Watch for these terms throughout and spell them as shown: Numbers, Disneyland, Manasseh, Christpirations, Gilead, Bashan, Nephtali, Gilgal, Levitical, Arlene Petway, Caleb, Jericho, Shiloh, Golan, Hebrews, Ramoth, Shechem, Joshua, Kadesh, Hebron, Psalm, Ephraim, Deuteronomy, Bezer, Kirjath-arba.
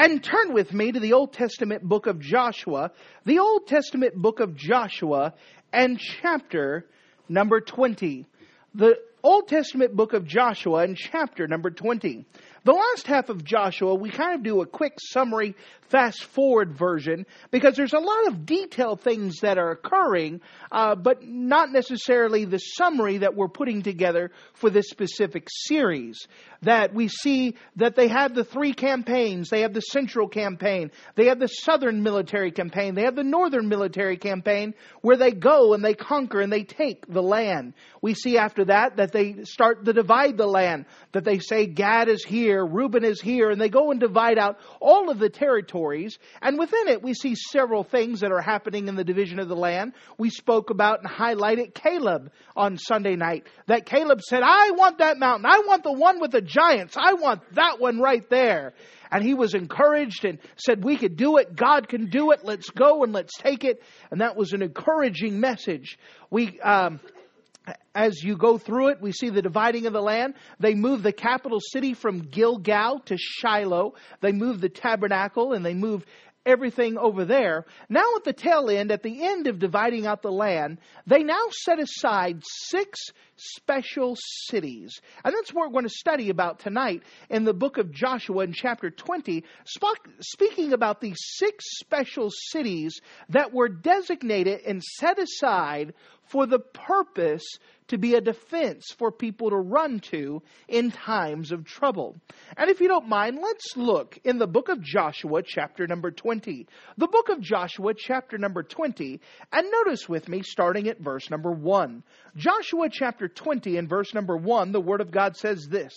And turn with me to the Old Testament book of Joshua, the Old Testament book of Joshua and chapter number 20. The Old Testament book of Joshua and chapter number 20. The last half of Joshua, we kind of do a quick summary, fast forward version, because there's a lot of detailed things that are occurring, but not necessarily the summary that we're putting together for this specific series. That we see that they have the three campaigns. They have the central campaign. They have the southern military campaign. They have the northern military campaign where they go and they conquer and they take the land. We see after that they start to divide the land. That they say Gad is here, Reuben is here, and they go and divide out all of the territories. And within it, we see several things that are happening in the division of the land. We spoke about and highlighted Caleb on Sunday night. That Caleb said, I want that mountain. I want the one with the giants. I want that one right there. And he was encouraged and said, we could do it. God can do it. Let's go and let's take it. And that was an encouraging message. As you go through it, we see the dividing of the land. They moved the capital city from Gilgal to Shiloh. They moved the tabernacle and they moved everything over there. Now at the tail end, at the end of dividing out the land, they now set aside 6 special cities. And that's what we're going to study about tonight in the book of Joshua in chapter 20, speaking about these 6 special cities that were designated and set aside for the purpose to be a defense for people to run to in times of trouble. And if you don't mind, let's look in the book of Joshua, chapter number 20. The book of Joshua, chapter number 20, and notice with me, starting at verse number 1. Joshua chapter 20 and verse number 1, the Word of God says this,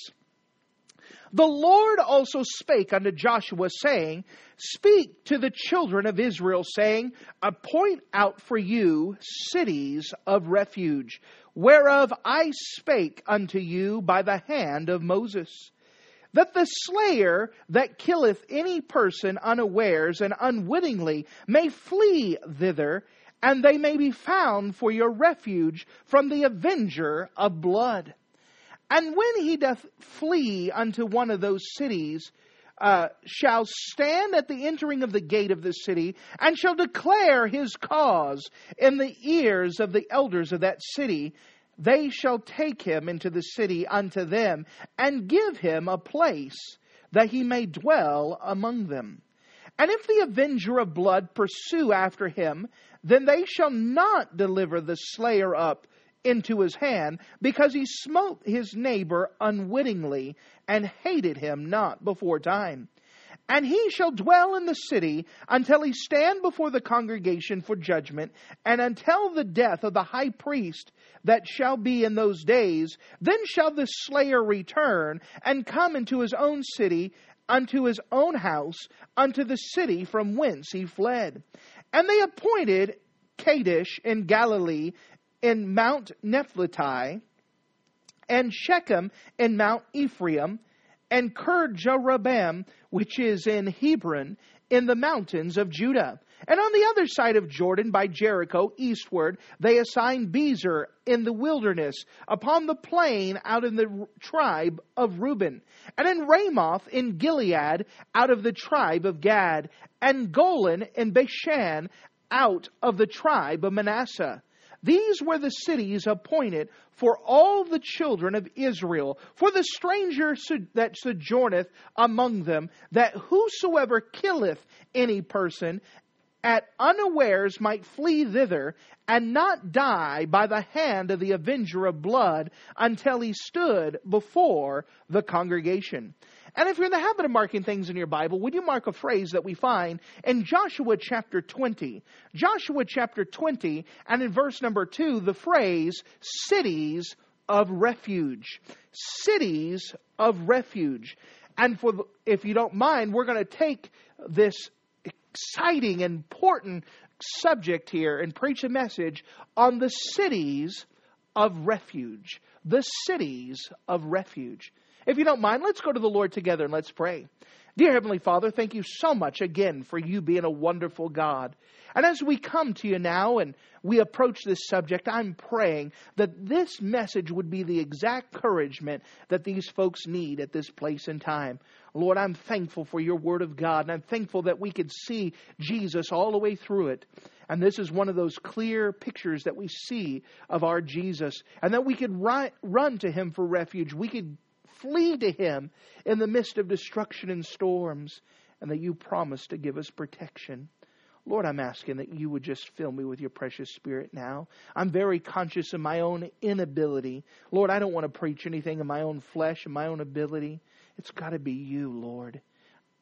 The Lord also spake unto Joshua, saying, Speak to the children of Israel, saying, Appoint out for you cities of refuge, whereof I spake unto you by the hand of Moses, that the slayer that killeth any person unawares and unwittingly may flee thither, and they may be found for your refuge from the avenger of blood. And when he doth flee unto one of those cities, shall stand at the entering of the gate of the city, and shall declare his cause in the ears of the elders of that city. They shall take him into the city unto them, and give him a place that he may dwell among them. And if the avenger of blood pursue after him, then they shall not deliver the slayer up into his hand, because he smote his neighbor unwittingly, and hated him not before time. And he shall dwell in the city until he stand before the congregation for judgment, and until the death of the high priest that shall be in those days. Then shall the slayer return, and come into his own city, unto his own house, unto the city from whence he fled. And they appointed Kadesh in Galilee, in Mount Nephtali, and Shechem in Mount Ephraim, and Kirjath-arba, which is in Hebron, in the mountains of Judah. And on the other side of Jordan, by Jericho, eastward, they assigned Bezer in the wilderness, upon the plain out in the tribe of Reuben, and in Ramoth in Gilead, out of the tribe of Gad, and Golan in Bashan, out of the tribe of Manasseh. These were the cities appointed for all the children of Israel, for the stranger that sojourneth among them, that whosoever killeth any person at unawares might flee thither, and not die by the hand of the avenger of blood, until he stood before the congregation. And if you're in the habit of marking things in your Bible, would you mark a phrase that we find in Joshua chapter 20? Joshua chapter 20, and in verse number 2, the phrase, cities of refuge. Cities of refuge. And if you don't mind, we're going to take this exciting, important subject here and preach a message on the cities of refuge. The cities of refuge. If you don't mind, let's go to the Lord together and let's pray. Dear Heavenly Father, thank you so much again for you being a wonderful God. And as we come to you now and we approach this subject, I'm praying that this message would be the exact encouragement that these folks need at this place and time. Lord, I'm thankful for your word of God, and I'm thankful that we could see Jesus all the way through it. And this is one of those clear pictures that we see of our Jesus, and that we could run to him for refuge. We could flee to him in the midst of destruction and storms, and that you promise to give us protection. Lord, I'm asking that you would just fill me with your precious Spirit now. I'm very conscious of my own inability. Lord, I don't want to preach anything in my own flesh and my own ability. It's got to be you, Lord.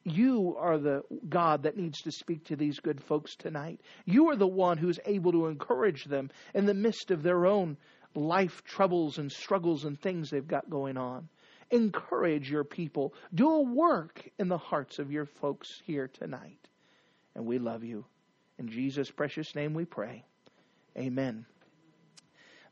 You are the God that needs to speak to these good folks tonight. You are the one who's able to encourage them in the midst of their own life troubles and struggles and things they've got going on. Encourage your people. Do a work in the hearts of your folks here tonight. And we love you. In Jesus' precious name we pray. Amen.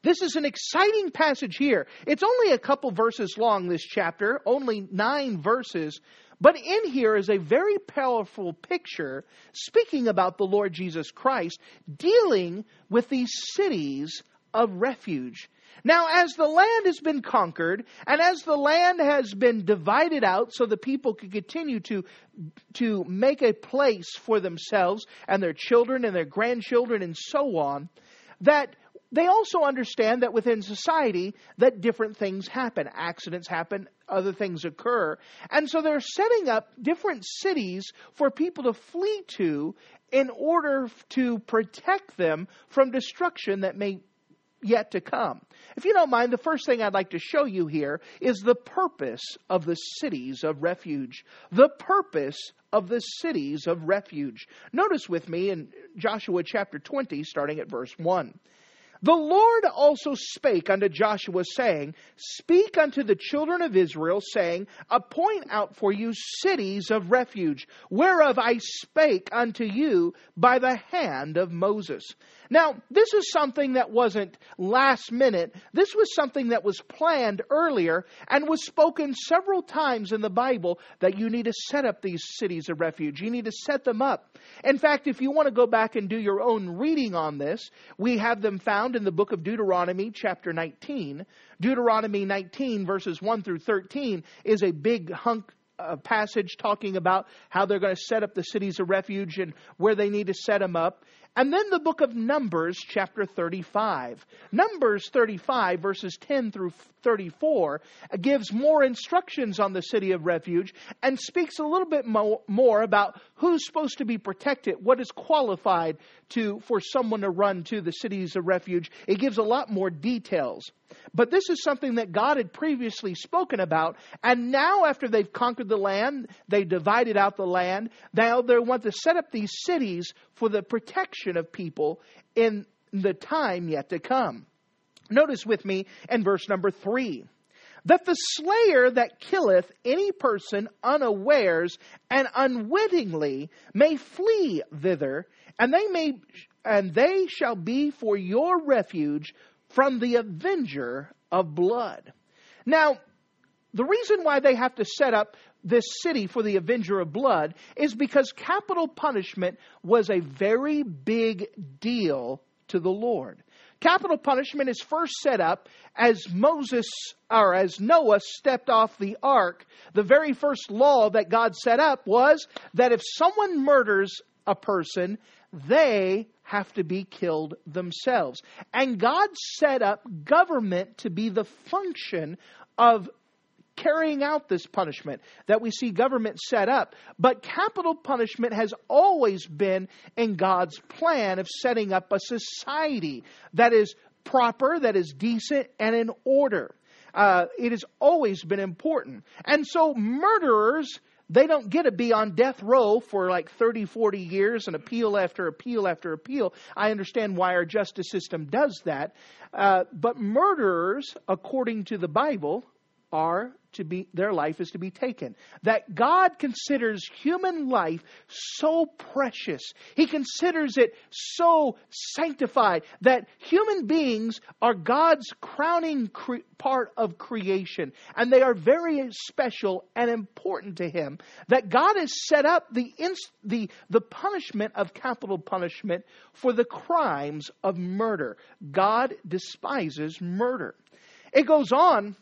This is an exciting passage here. It's only a couple verses long, this chapter, only 9 verses. But in here is a very powerful picture speaking about the Lord Jesus Christ dealing with these cities of refuge. Now, as the land has been conquered, and as the land has been divided out so the people could continue to make a place for themselves and their children and their grandchildren and so on, that they also understand that within society that different things happen. Accidents happen, other things occur. And so they're setting up different cities for people to flee to in order to protect them from destruction that may yet to come. If you don't mind, the first thing I'd like to show you here is the purpose of the cities of refuge. The purpose of the cities of refuge. Notice with me in Joshua chapter 20, starting at verse 1. The Lord also spake unto Joshua, saying, Speak unto the children of Israel, saying, Appoint out for you cities of refuge, whereof I spake unto you by the hand of Moses. Now, this is something that wasn't last minute. This was something that was planned earlier and was spoken several times in the Bible that you need to set up these cities of refuge. You need to set them up. In fact, if you want to go back and do your own reading on this, we have them found in the book of Deuteronomy chapter 19. Deuteronomy 19 verses 1 through 13 is a big hunk passage talking about how they're going to set up the cities of refuge and where they need to set them up. And then the book of Numbers, chapter 35. Numbers 35, verses 10 through 34, gives more instructions on the city of refuge and speaks a little bit more about who's supposed to be protected, what is qualified for someone to run to the cities of refuge. It gives a lot more details. But this is something that God had previously spoken about. And now after they've conquered the land, they divided out the land, now they want to set up these cities for the protection of people in the time yet to come. Notice with me in verse number 3. That the slayer that killeth any person unawares and unwittingly may flee thither, and they shall be for your refuge from the avenger of blood. Now, the reason why they have to set up this city for the avenger of blood is because capital punishment was a very big deal to the Lord. Capital punishment is first set up as Noah stepped off the ark. The very first law that God set up was that if someone murders a person, they have to be killed themselves. And God set up government to be the function of carrying out this punishment that we see government set up. But capital punishment has always been in God's plan of setting up a society that is proper, that is decent, and in order. It has always been important. And so murderers, they don't get to be on death row for like 30, 40 years and appeal after appeal after appeal. I understand why our justice system does that. But murderers, according to the Bible, are to be, their life is to be taken. That God considers human life so precious. He considers it so sanctified that human beings are God's crowning part of creation. And they are very special and important to Him. That God has set up the punishment of capital punishment for the crimes of murder. God despises murder. It goes on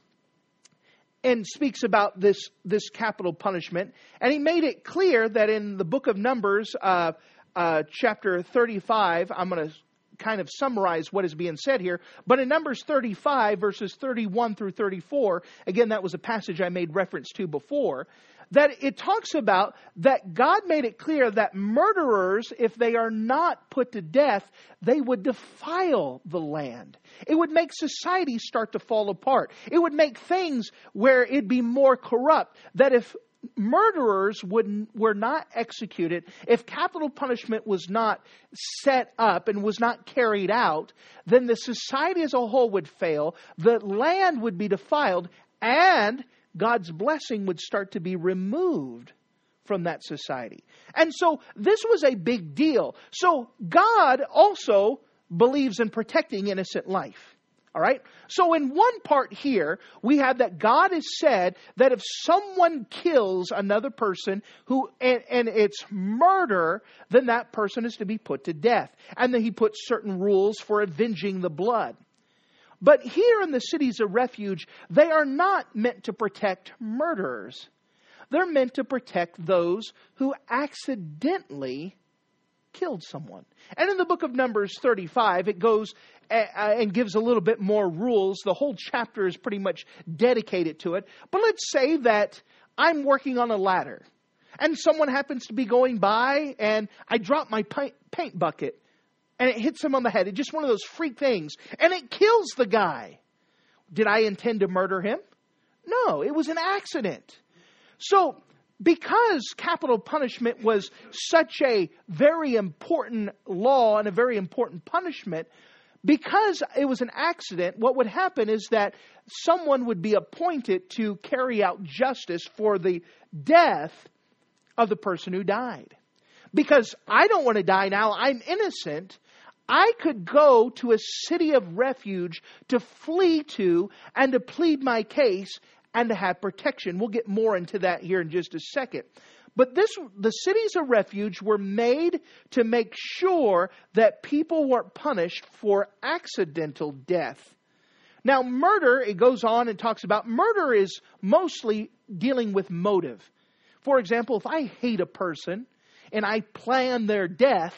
and speaks about this capital punishment. And he made it clear that in the book of Numbers, chapter 35, I'm going to kind of summarize what is being said here. But in Numbers 35, verses 31 through 34, again, that was a passage I made reference to before, that it talks about that God made it clear that murderers, if they are not put to death, they would defile the land. It would make society start to fall apart. It would make things where it'd be more corrupt. That if murderers were not executed, if capital punishment was not set up and was not carried out, then the society as a whole would fail, the land would be defiled, and God's blessing would start to be removed from that society. And so this was a big deal. So God also believes in protecting innocent life. All right. So in one part here, we have that God has said that if someone kills another person and it's murder, then that person is to be put to death. And then he puts certain rules for avenging the blood. But here in the cities of refuge, they are not meant to protect murderers. They're meant to protect those who accidentally killed someone. And in the book of Numbers 35, it goes and gives a little bit more rules. The whole chapter is pretty much dedicated to it. But let's say that I'm working on a ladder and someone happens to be going by and I drop my paint bucket. And it hits him on the head. It's just one of those freak things. And it kills the guy. Did I intend to murder him? No, it was an accident. So because capital punishment was such a very important law and a very important punishment, because it was an accident, what would happen is that someone would be appointed to carry out justice for the death of the person who died. Because I don't want to die now. I'm innocent. I could go to a city of refuge to flee to and to plead my case and to have protection. We'll get more into that here in just a second. But the cities of refuge were made to make sure that people weren't punished for accidental death. Now, murder, it goes on and talks about murder is mostly dealing with motive. For example, if I hate a person and I plan their death,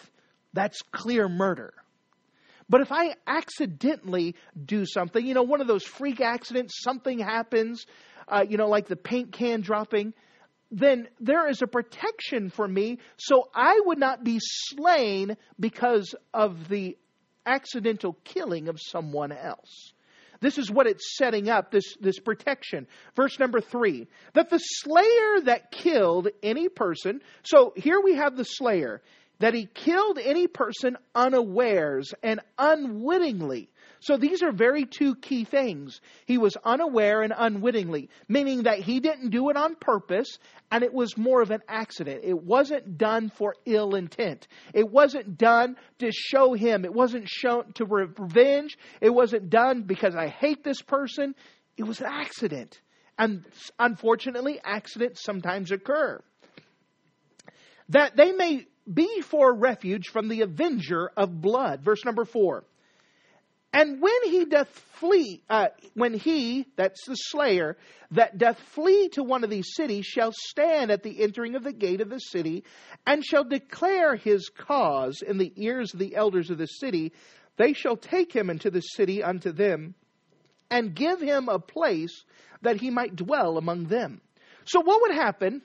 that's clear murder. But if I accidentally do something, you know, one of those freak accidents, something happens, you know, like the paint can dropping, then there is a protection for me, so I would not be slain because of the accidental killing of someone else. This is what it's setting up, this protection. Verse number 3, that the slayer that killed any person. So here we have the slayer, that he killed any person unawares and unwittingly. So these are very two key things. He was unaware and unwittingly, meaning that he didn't do it on purpose, and it was more of an accident. It wasn't done for ill intent. It wasn't done to show him. It wasn't shown to revenge. It wasn't done because I hate this person. It was an accident. And unfortunately, accidents sometimes occur. That they may be for refuge from the avenger of blood. Verse number 4. And when he doth flee, when he, that's the slayer, that doth flee to one of these cities, shall stand at the entering of the gate of the city, and shall declare his cause in the ears of the elders of the city. They shall take him into the city unto them, and give him a place that he might dwell among them. So what would happen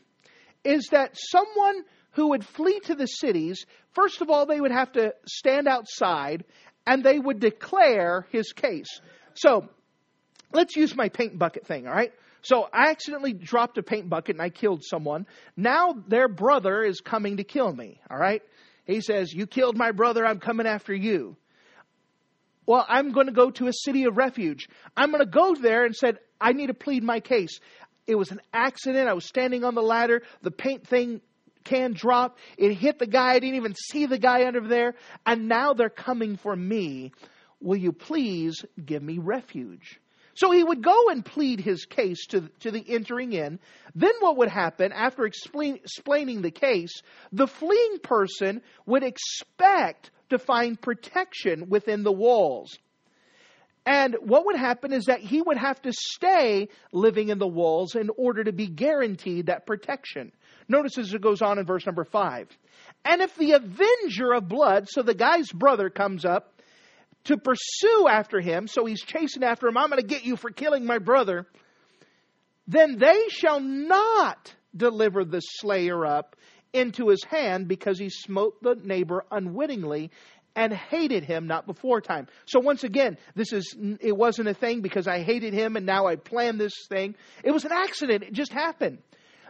is that someone who would flee to the cities, first of all, they would have to stand outside, and they would declare his case. So let's use my paint bucket thing, all right? So I accidentally dropped a paint bucket and I killed someone. Now their brother is coming to kill me, all right? He says, you killed my brother, I'm coming after you. Well, I'm going to go to a city of refuge. I'm going to go there and said, I need to plead my case. It was an accident. I was standing on the ladder. The paint thing can drop. It hit the guy. I didn't even see the guy under there. And now they're coming for me. Will you please give me refuge? So he would go and plead his case to the entering in. Then what would happen after explaining the case? The fleeing person would expect to find protection within the walls. And what would happen is that he would have to stay living in the walls in order to be guaranteed that protection. Notice as it goes on in verse number 5. And if the avenger of blood, so the guy's brother comes up, to pursue after him, so he's chasing after him, I'm going to get you for killing my brother, then they shall not deliver the slayer up into his hand, because he smote the neighbor unwittingly and hated him not before time. So once again, it wasn't a thing because I hated him and now I planned this thing. It was an accident. It just happened.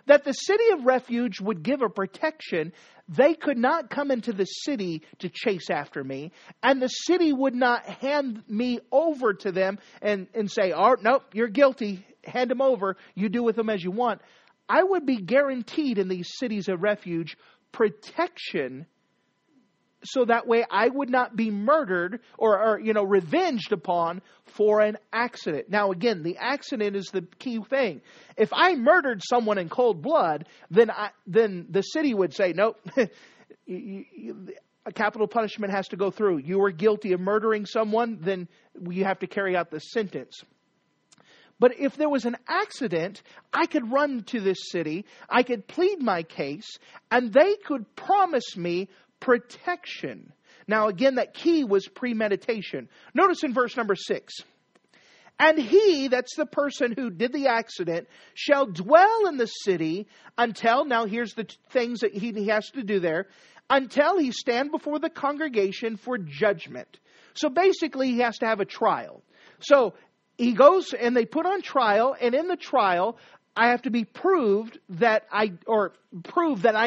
That the city of refuge would give a protection. They could not come into the city to chase after me. And the city would not hand me over to them and say, oh, nope, you're guilty. Hand him over. You do with him as you want. I would be guaranteed in these cities of refuge protection. So that way I would not be murdered or revenged upon for an accident. Now, again, the accident is the key thing. If I murdered someone in cold blood, then the city would say, nope, a capital punishment has to go through. You were guilty of murdering someone, then you have to carry out the sentence. But if there was an accident, I could run to this city. I could plead my case, and they could promise me protection. Now again, that key was premeditation. Notice in verse number 6. And he, that's the person who did the accident, shall dwell in the city until, now here's the things that he has to do there, until he stand before the congregation for judgment. So basically he has to have a trial. So he goes and they put on trial, and in the trial, I have to be proved that I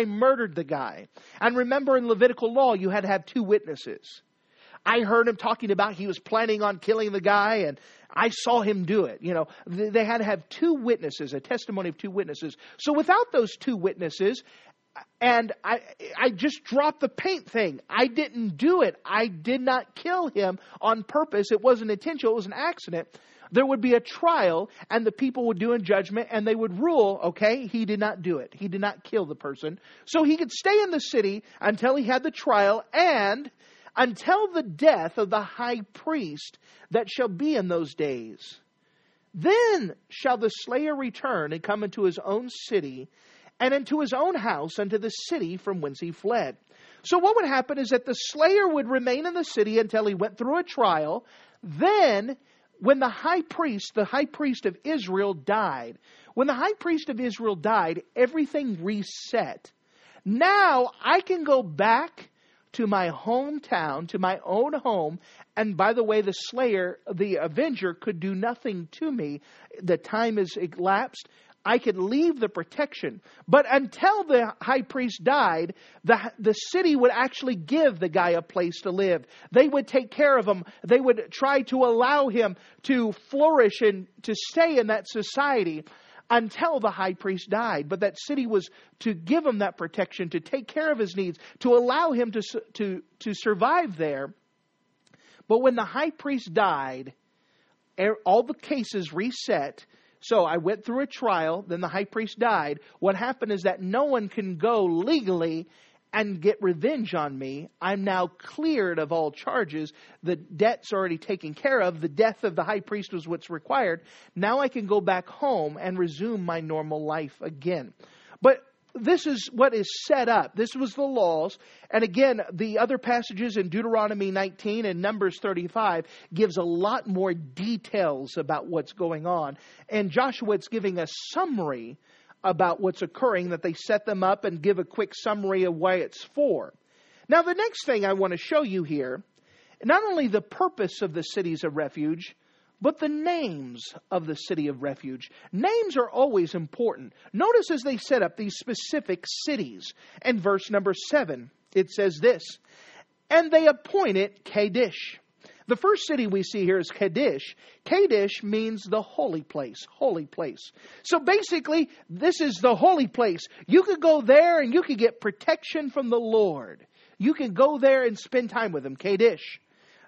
murdered the guy. And remember, in Levitical law, you had to have two witnesses. I heard him talking about he was planning on killing the guy, and I saw him do it. You know, they had to have two witnesses, a testimony of two witnesses. So without those two witnesses, and I just dropped the paint thing. I didn't do it. I did not kill him on purpose. It wasn't intentional. It was an accident. There would be a trial, and the people would do in judgment, and they would rule, okay, he did not do it. He did not kill the person. So he could stay in the city until he had the trial, and until the death of the high priest that shall be in those days. Then shall the slayer return and come into his own city, and into his own house, unto the city from whence he fled. So what would happen is that the slayer would remain in the city until he went through a trial. Then, when the high priest of Israel died, everything reset. Now I can go back to my hometown, to my own home. And by the way, the avenger could do nothing to me. The time is elapsed. I could leave the protection. But until the high priest died, the city would actually give the guy a place to live. They would take care of him. They would try to allow him to flourish and to stay in that society until the high priest died. But that city was to give him that protection, to take care of his needs, to allow him to survive there. But when the high priest died, all the cases reset. So I went through a trial, then the high priest died. What happened is that no one can go legally and get revenge on me. I'm now cleared of all charges. The debt's already taken care of. The death of the high priest was what's required. Now I can go back home and resume my normal life again. But this is what is set up. This was the laws. And again, the other passages in Deuteronomy 19 and Numbers 35 gives a lot more details about what's going on. And Joshua is giving a summary about what's occurring, that they set them up and give a quick summary of why it's for. Now, the next thing I want to show you here, not only the purpose of the cities of refuge, but the names of the city of refuge. Names are always important. Notice as they set up these specific cities. In verse number 7, it says this. And they appointed Kadesh, The first city we see here is Kadesh. Kadesh means the holy place, holy place. So basically, this is the holy place. You could go there and you could get protection from the Lord. You can go there and spend time with him, Kadesh.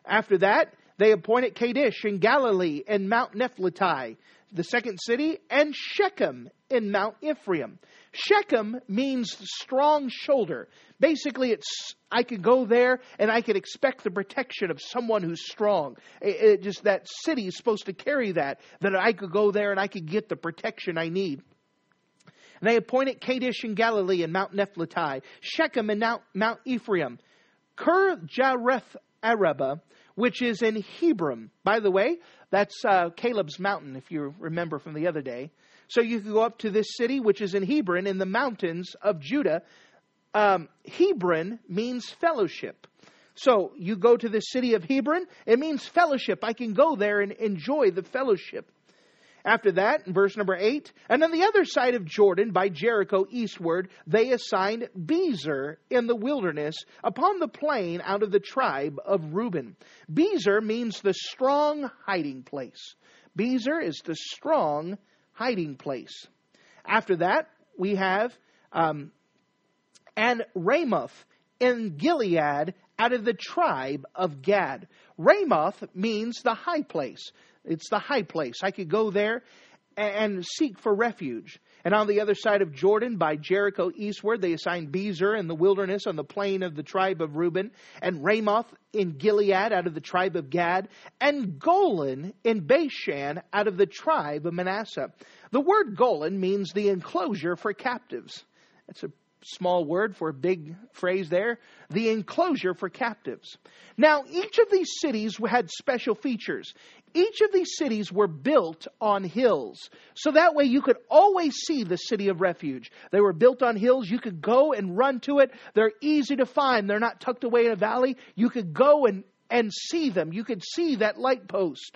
After that, they appointed Kadesh in Galilee and Mount Nephtali, the second city, and Shechem in Mount Ephraim. Shechem means strong shoulder. Basically, it's I could go there and I could expect the protection of someone who's strong. It just that city is supposed to carry that I could go there and I could get the protection I need. And they appointed Kadesh in Galilee and Mount Nephtali, Shechem and Mount Ephraim, Kirjath-arba, which is in Hebron. By the way, that's Caleb's mountain, if you remember from the other day. So you can go up to this city, which is in Hebron, in the mountains of Judah. Hebron means fellowship. So you go to the city of Hebron, it means fellowship. I can go there and enjoy the fellowship. After that, in verse number 8, and on the other side of Jordan, by Jericho eastward, they assigned Bezer in the wilderness, upon the plain out of the tribe of Reuben. Bezer means the strong hiding place. Bezer is the strong hiding place. After that, we have and Ramoth in Gilead, out of the tribe of Gad. Ramoth means the high place. It's the high place. I could go there and seek for refuge. And on the other side of Jordan, by Jericho eastward, they assigned Bezer in the wilderness on the plain of the tribe of Reuben, and Ramoth in Gilead out of the tribe of Gad, and Golan in Bashan out of the tribe of Manasseh. The word Golan means the enclosure for captives. That's a small word for a big phrase there. The enclosure for captives. Now, each of these cities had special features. Each of these cities were built on hills. So that way you could always see the city of refuge. They were built on hills. You could go and run to it. They're easy to find. They're not tucked away in a valley. You could go and see them. You could see that light post.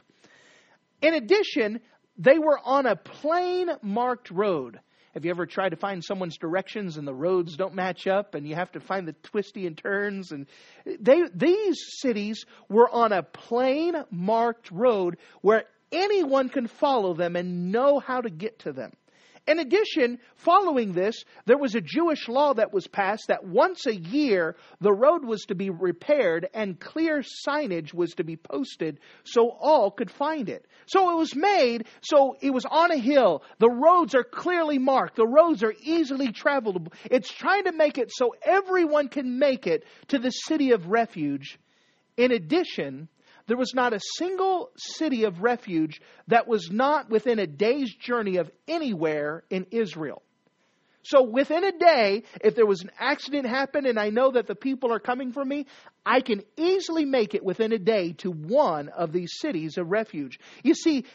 In addition, they were on a plain marked road. Have you ever tried to find someone's directions and the roads don't match up and you have to find the twisty and turns? And these cities were on a plain marked road where anyone can follow them and know how to get to them. In addition, following this, there was a Jewish law that was passed that once a year, the road was to be repaired and clear signage was to be posted so all could find it. So it was made, so it was on a hill. The roads are clearly marked. The roads are easily travelable. It's trying to make it so everyone can make it to the city of refuge. In addition, there was not a single city of refuge that was not within a day's journey of anywhere in Israel. So within a day, if there was an accident happened and I know that the people are coming for me, I can easily make it within a day to one of these cities of refuge. You see,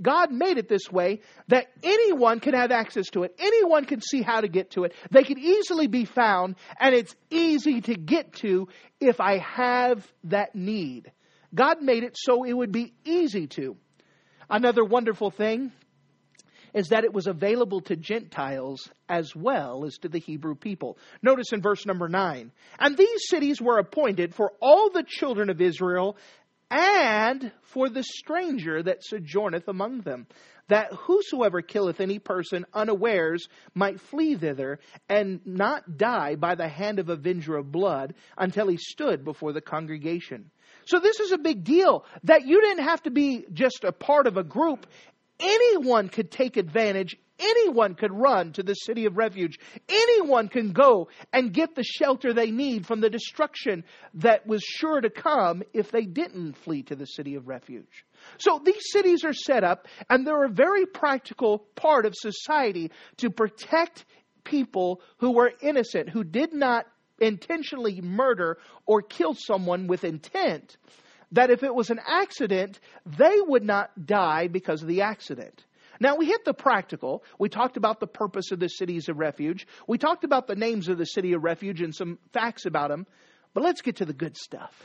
God made it this way that anyone can have access to it. Anyone can see how to get to it. They can easily be found, and it's easy to get to if I have that need. God made it so it would be easy to. Another wonderful thing is that it was available to Gentiles as well as to the Hebrew people. Notice in verse number 9, and these cities were appointed for all the children of Israel and for the stranger that sojourneth among them, that whosoever killeth any person unawares might flee thither and not die by the hand of avenger of blood until he stood before the congregation. So this is a big deal, that you didn't have to be just a part of a group. Anyone could take advantage. Anyone could run to the city of refuge. Anyone can go and get the shelter they need from the destruction that was sure to come if they didn't flee to the city of refuge. So these cities are set up, and they're a very practical part of society to protect people who were innocent, who did not intentionally murder or kill someone with intent, that if it was an accident, they would not die because of the accident. Now, we hit the practical. We talked about the purpose of the cities of refuge. We talked about the names of the city of refuge and some facts about them. But let's get to the good stuff.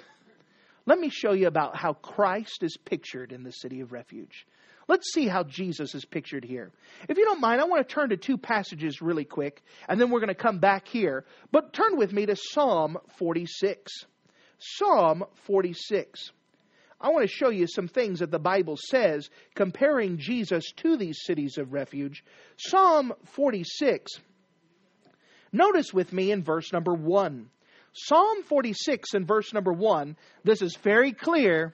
Let me show you about how Christ is pictured in the city of refuge. Let's see how Jesus is pictured here. If you don't mind, I want to turn to two passages really quick, and then we're going to come back here. But turn with me to Psalm 46. Psalm 46. I want to show you some things that the Bible says comparing Jesus to these cities of refuge. Psalm 46. Notice with me in verse number 1. Psalm 46 in verse number 1, this is very clear.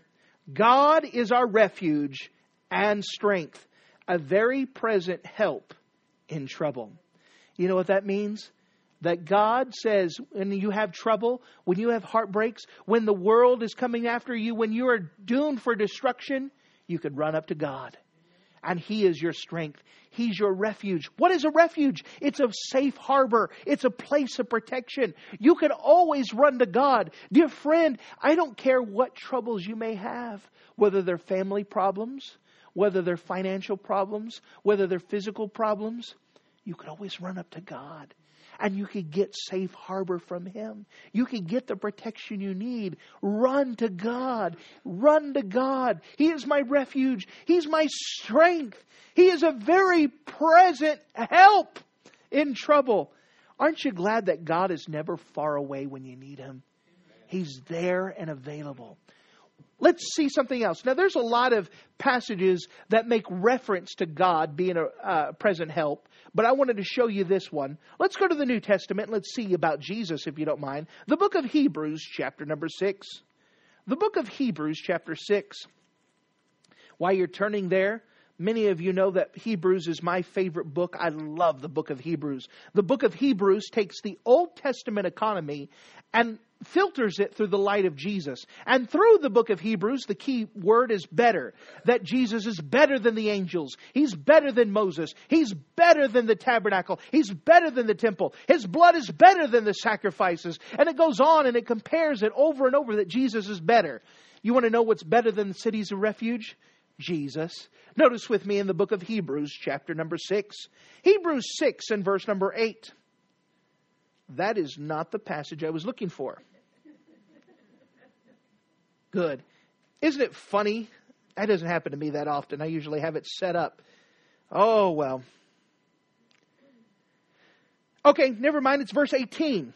God is our refuge and strength, a very present help in trouble. You know what that means? That God says when you have trouble, when you have heartbreaks, when the world is coming after you, when you are doomed for destruction, you could run up to God. And He is your strength. He's your refuge. What is a refuge? It's a safe harbor. It's a place of protection. You can always run to God. Dear friend, I don't care what troubles you may have, whether they're family problems, whether they're financial problems, whether they're physical problems. You can always run up to God. And you can get safe harbor from Him. You can get the protection you need. Run to God. Run to God. He is my refuge. He's my strength. He is a very present help in trouble. Aren't you glad that God is never far away when you need Him? He's there and available. Let's see something else. Now, there's a lot of passages that make reference to God being a present help, but I wanted to show you this one. Let's go to the New Testament and let's see about Jesus, if you don't mind. The book of Hebrews, chapter number 6. The book of Hebrews, chapter 6. While you're turning there, many of you know that Hebrews is my favorite book. I love the book of Hebrews. The book of Hebrews takes the Old Testament economy and filters it through the light of Jesus. And through the book of Hebrews, the key word is better. That Jesus is better than the angels. He's better than Moses. He's better than the tabernacle. He's better than the temple. His blood is better than the sacrifices. And it goes on and it compares it over and over that Jesus is better. You want to know what's better than the cities of refuge? Jesus. Notice with me in the book of Hebrews, chapter number 6. Hebrews 6 and verse number 8. That is not the passage I was looking for. Good. Isn't it funny? That doesn't happen to me that often. I usually have it set up. Oh, well. Okay, never mind. It's verse 18.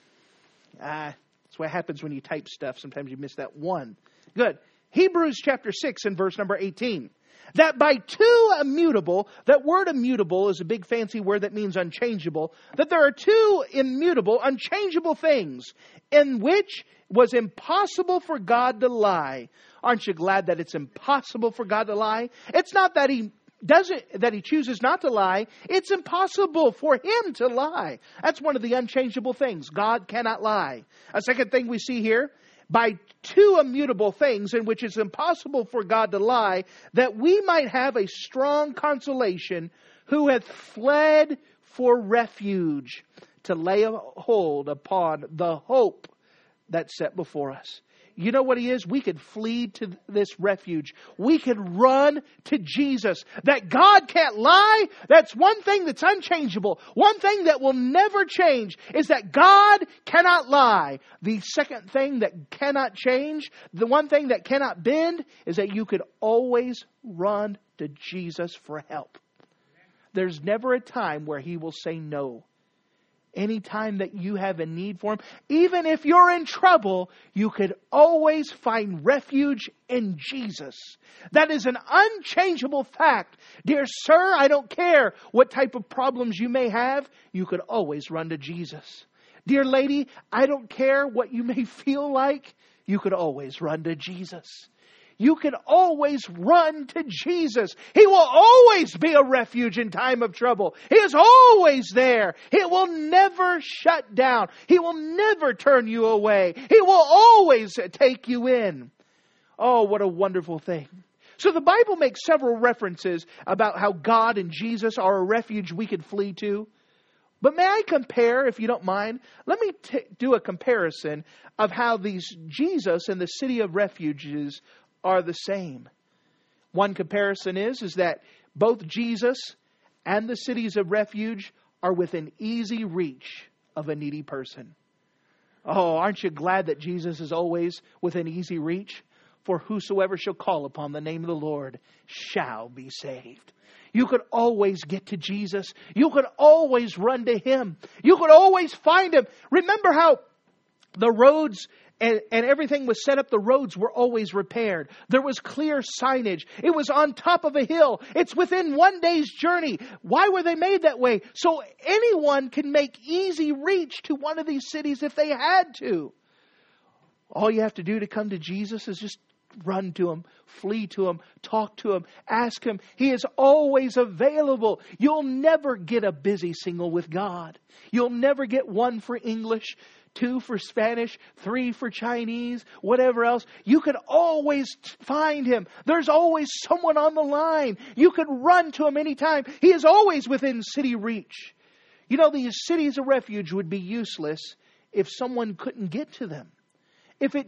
That's what happens when you type stuff. Sometimes you miss that one. Good. Hebrews chapter 6 and verse number 18. That by two immutable, that word immutable is a big fancy word that means unchangeable, that there are two immutable, unchangeable things in which was impossible for God to lie. Aren't you glad that it's impossible for God to lie? It's not that He doesn't, that He chooses not to lie. It's impossible for Him to lie. That's one of the unchangeable things. God cannot lie. A second thing we see here, by two immutable things in which it's impossible for God to lie, that we might have a strong consolation who hath fled for refuge to lay a hold upon the hope that's set before us. You know what He is? We could flee to this refuge. We could run to Jesus. That God can't lie, that's one thing that's unchangeable. One thing that will never change is that God cannot lie. The second thing that cannot change, the one thing that cannot bend, is that you could always run to Jesus for help. There's never a time where He will say no. Any time that you have a need for Him, even if you're in trouble, you could always find refuge in Jesus. That is an unchangeable fact. Dear sir, I don't care what type of problems you may have, you could always run to Jesus. Dear lady, I don't care what you may feel like, you could always run to Jesus. You can always run to Jesus. He will always be a refuge in time of trouble. He is always there. He will never shut down. He will never turn you away. He will always take you in. Oh, what a wonderful thing. So the Bible makes several references about how God and Jesus are a refuge we can flee to. But may I compare, if you don't mind, let me do a comparison of how these Jesus and the city of refuges are the same. One comparison is that both Jesus and the cities of refuge are within easy reach of a needy person. Oh, aren't you glad that Jesus is always within easy reach? For whosoever shall call upon the name of the Lord shall be saved. You could always get to Jesus. You could always run to Him. You could always find Him. Remember how the roads And everything was set up. The roads were always repaired. There was clear signage. It was on top of a hill. It's within one day's journey. Why were they made that way? So anyone can make easy reach to one of these cities if they had to. All you have to do to come to Jesus is just run to Him, flee to Him, talk to Him, ask Him. He is always available. You'll never get a busy single with God. You'll never get one for English, 2 for Spanish, 3 for Chinese, whatever else. You could always find Him. There's always someone on the line. You could run to Him anytime. He is always within city reach. You know, these cities of refuge would be useless if someone couldn't get to them. If it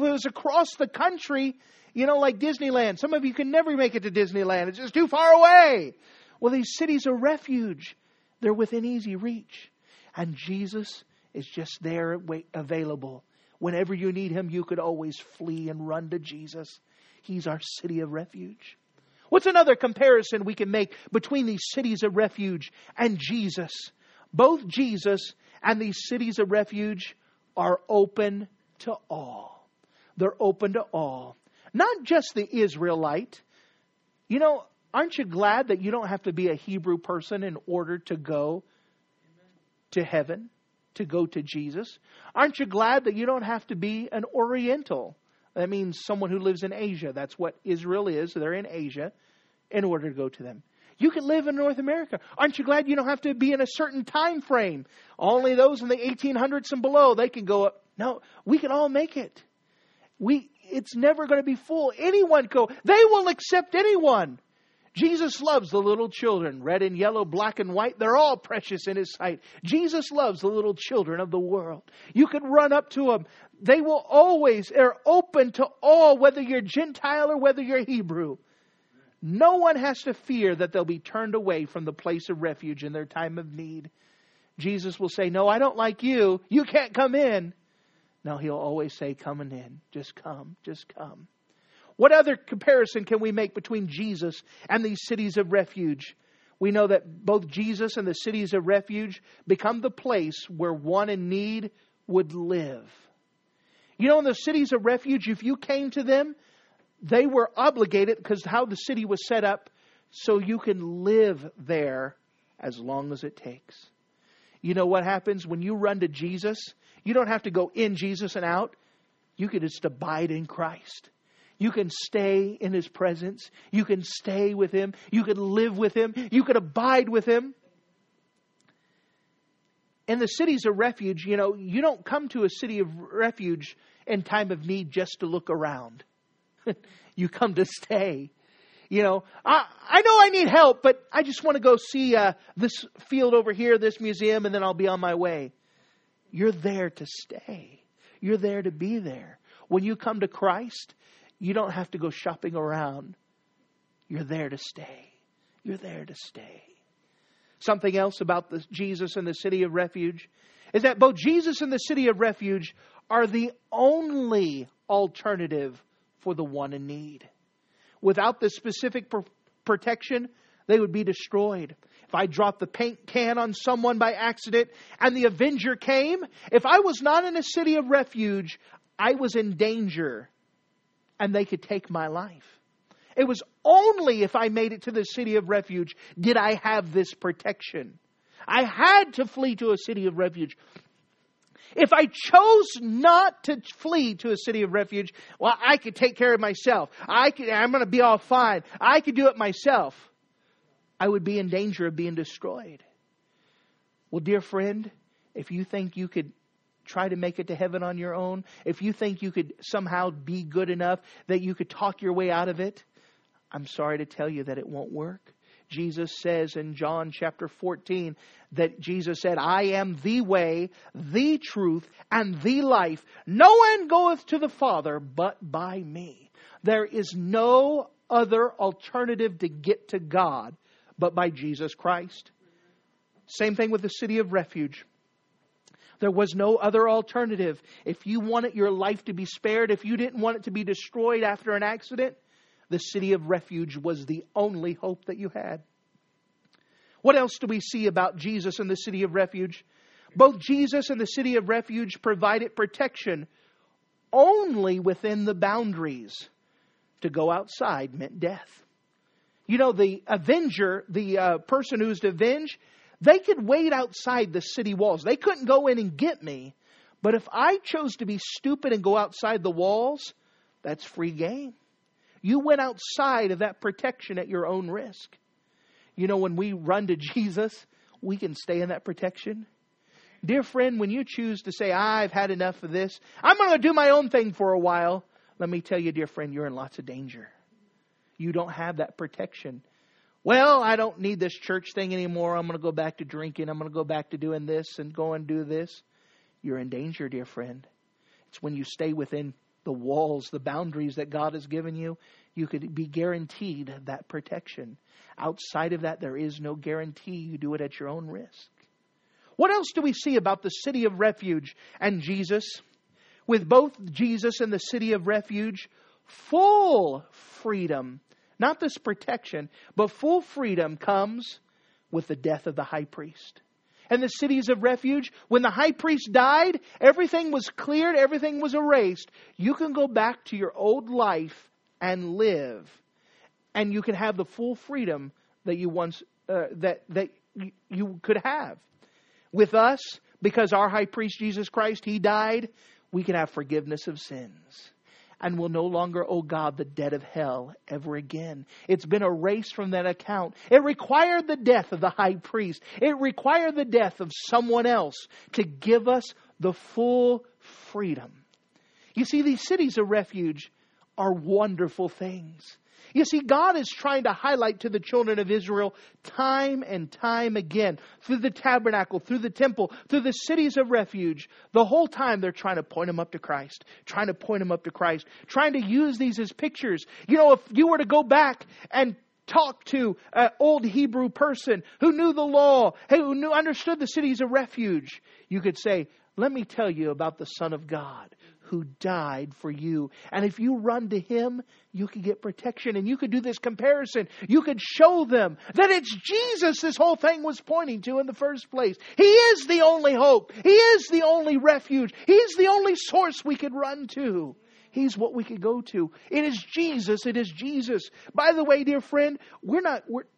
was across the country, you know, like Disneyland. Some of you can never make it to Disneyland. It's just too far away. Well, these cities are refuge. They're within easy reach. And Jesus is just there available. Whenever you need Him, you could always flee and run to Jesus. He's our city of refuge. What's another comparison we can make between these cities of refuge and Jesus? Both Jesus and these cities of refuge are open to all. They're open to all. Not just the Israelite. You know, aren't you glad that you don't have to be a Hebrew person in order to go to heaven, to go to Jesus? Aren't you glad that you don't have to be an Oriental? That means someone who lives in Asia. That's what Israel is. They're in Asia in order to go to them. You can live in North America. Aren't you glad you don't have to be in a certain time frame? Only those in the 1800s and below, they can go up. No, we can all make it. It's never going to be full. Anyone go. They will accept anyone. Jesus loves the little children, red and yellow, black and white. They're all precious in His sight. Jesus loves the little children of the world. You can run up to them. They will always, they're open to all, whether you're Gentile or whether you're Hebrew. No one has to fear that they'll be turned away from the place of refuge in their time of need. Jesus will say, no, I don't like you. You can't come in. No, He'll always say, come on in. Just come. Just come. What other comparison can we make between Jesus and these cities of refuge? We know that both Jesus and the cities of refuge become the place where one in need would live. You know, in the cities of refuge, if you came to them, they were obligated, because how the city was set up, so you can live there as long as it takes. You know what happens when you run to Jesus? You don't have to go in Jesus and out. You can just abide in Christ. You can stay in His presence. You can stay with Him. You can live with Him. You can abide with Him. In the cities of refuge, you know, you don't come to a city of refuge in time of need just to look around. You come to stay. You know, I know I need help, but I just want to go see this field over here, this museum, and then I'll be on my way. You're there to stay. You're there to be there. When you come to Christ, you don't have to go shopping around. You're there to stay. You're there to stay. Something else about Jesus and the city of refuge is that both Jesus and the city of refuge are the only alternative for the one in need. Without this specific protection, they would be destroyed. If I dropped the paint can on someone by accident and the Avenger came, if I was not in a city of refuge, I was in danger and they could take my life. It was only if I made it to the city of refuge did I have this protection. I had to flee to a city of refuge. If I chose not to flee to a city of refuge, well, I could take care of myself. I'm going to be all fine. I could do it myself. I would be in danger of being destroyed. Well, dear friend, if you think you could try to make it to heaven on your own, if you think you could somehow be good enough that you could talk your way out of it, I'm sorry to tell you that it won't work. Jesus says in John chapter 14 that Jesus said, I am the way, the truth, and the life. No one goeth to the Father but by me. There is no other alternative to get to God but by Jesus Christ. Same thing with the city of refuge. There was no other alternative. If you wanted your life to be spared, if you didn't want it to be destroyed after an accident, the city of refuge was the only hope that you had. What else do we see about Jesus and the city of refuge? Both Jesus and the city of refuge provided protection only within the boundaries. To go outside meant death. You know, the avenger, the person who's to avenge, they could wait outside the city walls. They couldn't go in and get me. But if I chose to be stupid and go outside the walls, that's free game. You went outside of that protection at your own risk. You know, when we run to Jesus, we can stay in that protection. Dear friend, when you choose to say, I've had enough of this, I'm going to do my own thing for a while. Let me tell you, dear friend, you're in lots of danger. You don't have that protection. Well, I don't need this church thing anymore. I'm going to go back to drinking. I'm going to go back to doing this and go and do this. You're in danger, dear friend. It's when you stay within the walls, the boundaries that God has given you, you could be guaranteed that protection. Outside of that, there is no guarantee. You do it at your own risk. What else do we see about the city of refuge and Jesus? With both Jesus and the city of refuge, full freedom, not this protection, but full freedom comes with the death of the high priest. And the cities of refuge, when the high priest died, everything was cleared, everything was erased. You can go back to your old life and live, and you can have the full freedom that you once that you could have. With us, because our high priest, Jesus Christ, he died, we can have forgiveness of sins. And will no longer owe God the debt of hell ever again. It's been erased from that account. It required the death of the high priest. It required the death of someone else to give us the full freedom. You see, these cities of refuge are wonderful things. You see, God is trying to highlight to the children of Israel time and time again, through the tabernacle, through the temple, through the cities of refuge. The whole time they're trying to point them up to Christ, trying to use these as pictures. You know, if you were to go back and talk to an old Hebrew person who knew the law, understood the cities of refuge, you could say, let me tell you about the Son of God who died for you. And if you run to Him, you could get protection. And you could do this comparison. You could show them that it's Jesus this whole thing was pointing to in the first place. He is the only hope. He is the only refuge. He's the only source we could run to. He's what we could go to. It is Jesus. It is Jesus. By the way, dear friend, we're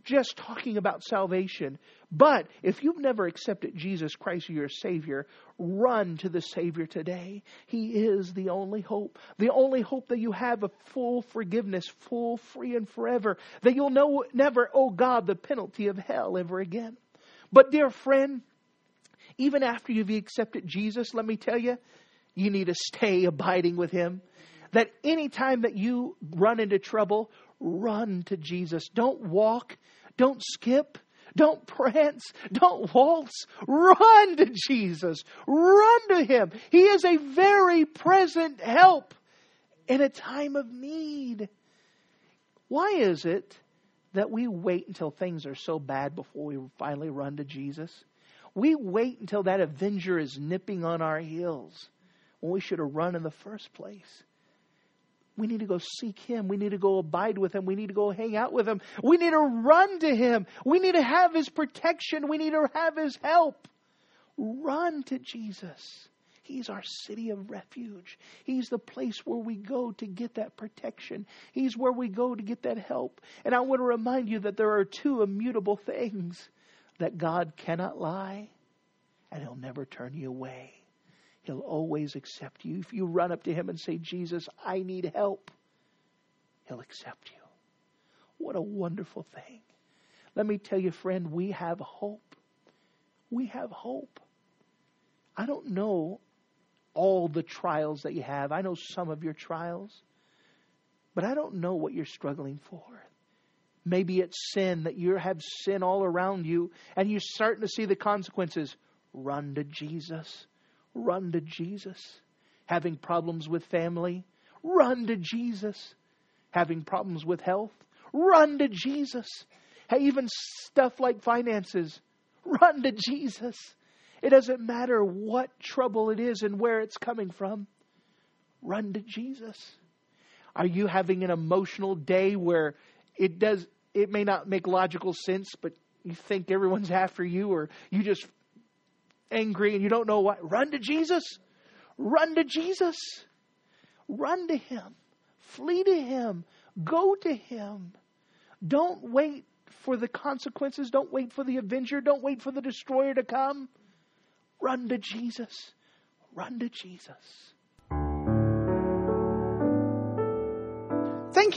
just talking about salvation. But if you've never accepted Jesus Christ as your Savior, run to the Savior today. He is the only hope. The only hope that you have of full forgiveness, full, free, and forever. That you'll never owe God the penalty of hell ever again. But dear friend, even after you've accepted Jesus, let me tell you, you need to stay abiding with Him. That any time that you run into trouble, run to Jesus. Don't walk. Don't skip. Don't prance. Don't waltz. Run to Jesus. Run to Him. He is a very present help in a time of need. Why is it that we wait until things are so bad before we finally run to Jesus? We wait until that avenger is nipping on our heels when we should have run in the first place. We need to go seek Him. We need to go abide with Him. We need to go hang out with Him. We need to run to Him. We need to have His protection. We need to have His help. Run to Jesus. He's our city of refuge. He's the place where we go to get that protection. He's where we go to get that help. And I want to remind you that there are two immutable things: that God cannot lie, and He'll never turn you away. He'll always accept you. If you run up to Him and say, Jesus, I need help, He'll accept you. What a wonderful thing. Let me tell you, friend, we have hope. We have hope. I don't know all the trials that you have. I know some of your trials. But I don't know what you're struggling for. Maybe it's sin, that you have sin all around you, and you're starting to see the consequences. Run to Jesus. Run to Jesus. Having problems with family? Run to Jesus. Having problems with health? Run to Jesus. Hey, even stuff like finances? Run to Jesus. It doesn't matter what trouble it is and where it's coming from. Run to Jesus. Are you having an emotional day where it may not make logical sense, but you think everyone's after you, or you just angry and you don't know why? Run to Jesus. Run to Jesus. Run to him. Flee to him. Go to him. Don't wait for the consequences. Don't wait for the avenger. Don't wait for the destroyer to come. Run to Jesus. Run to Jesus. Thank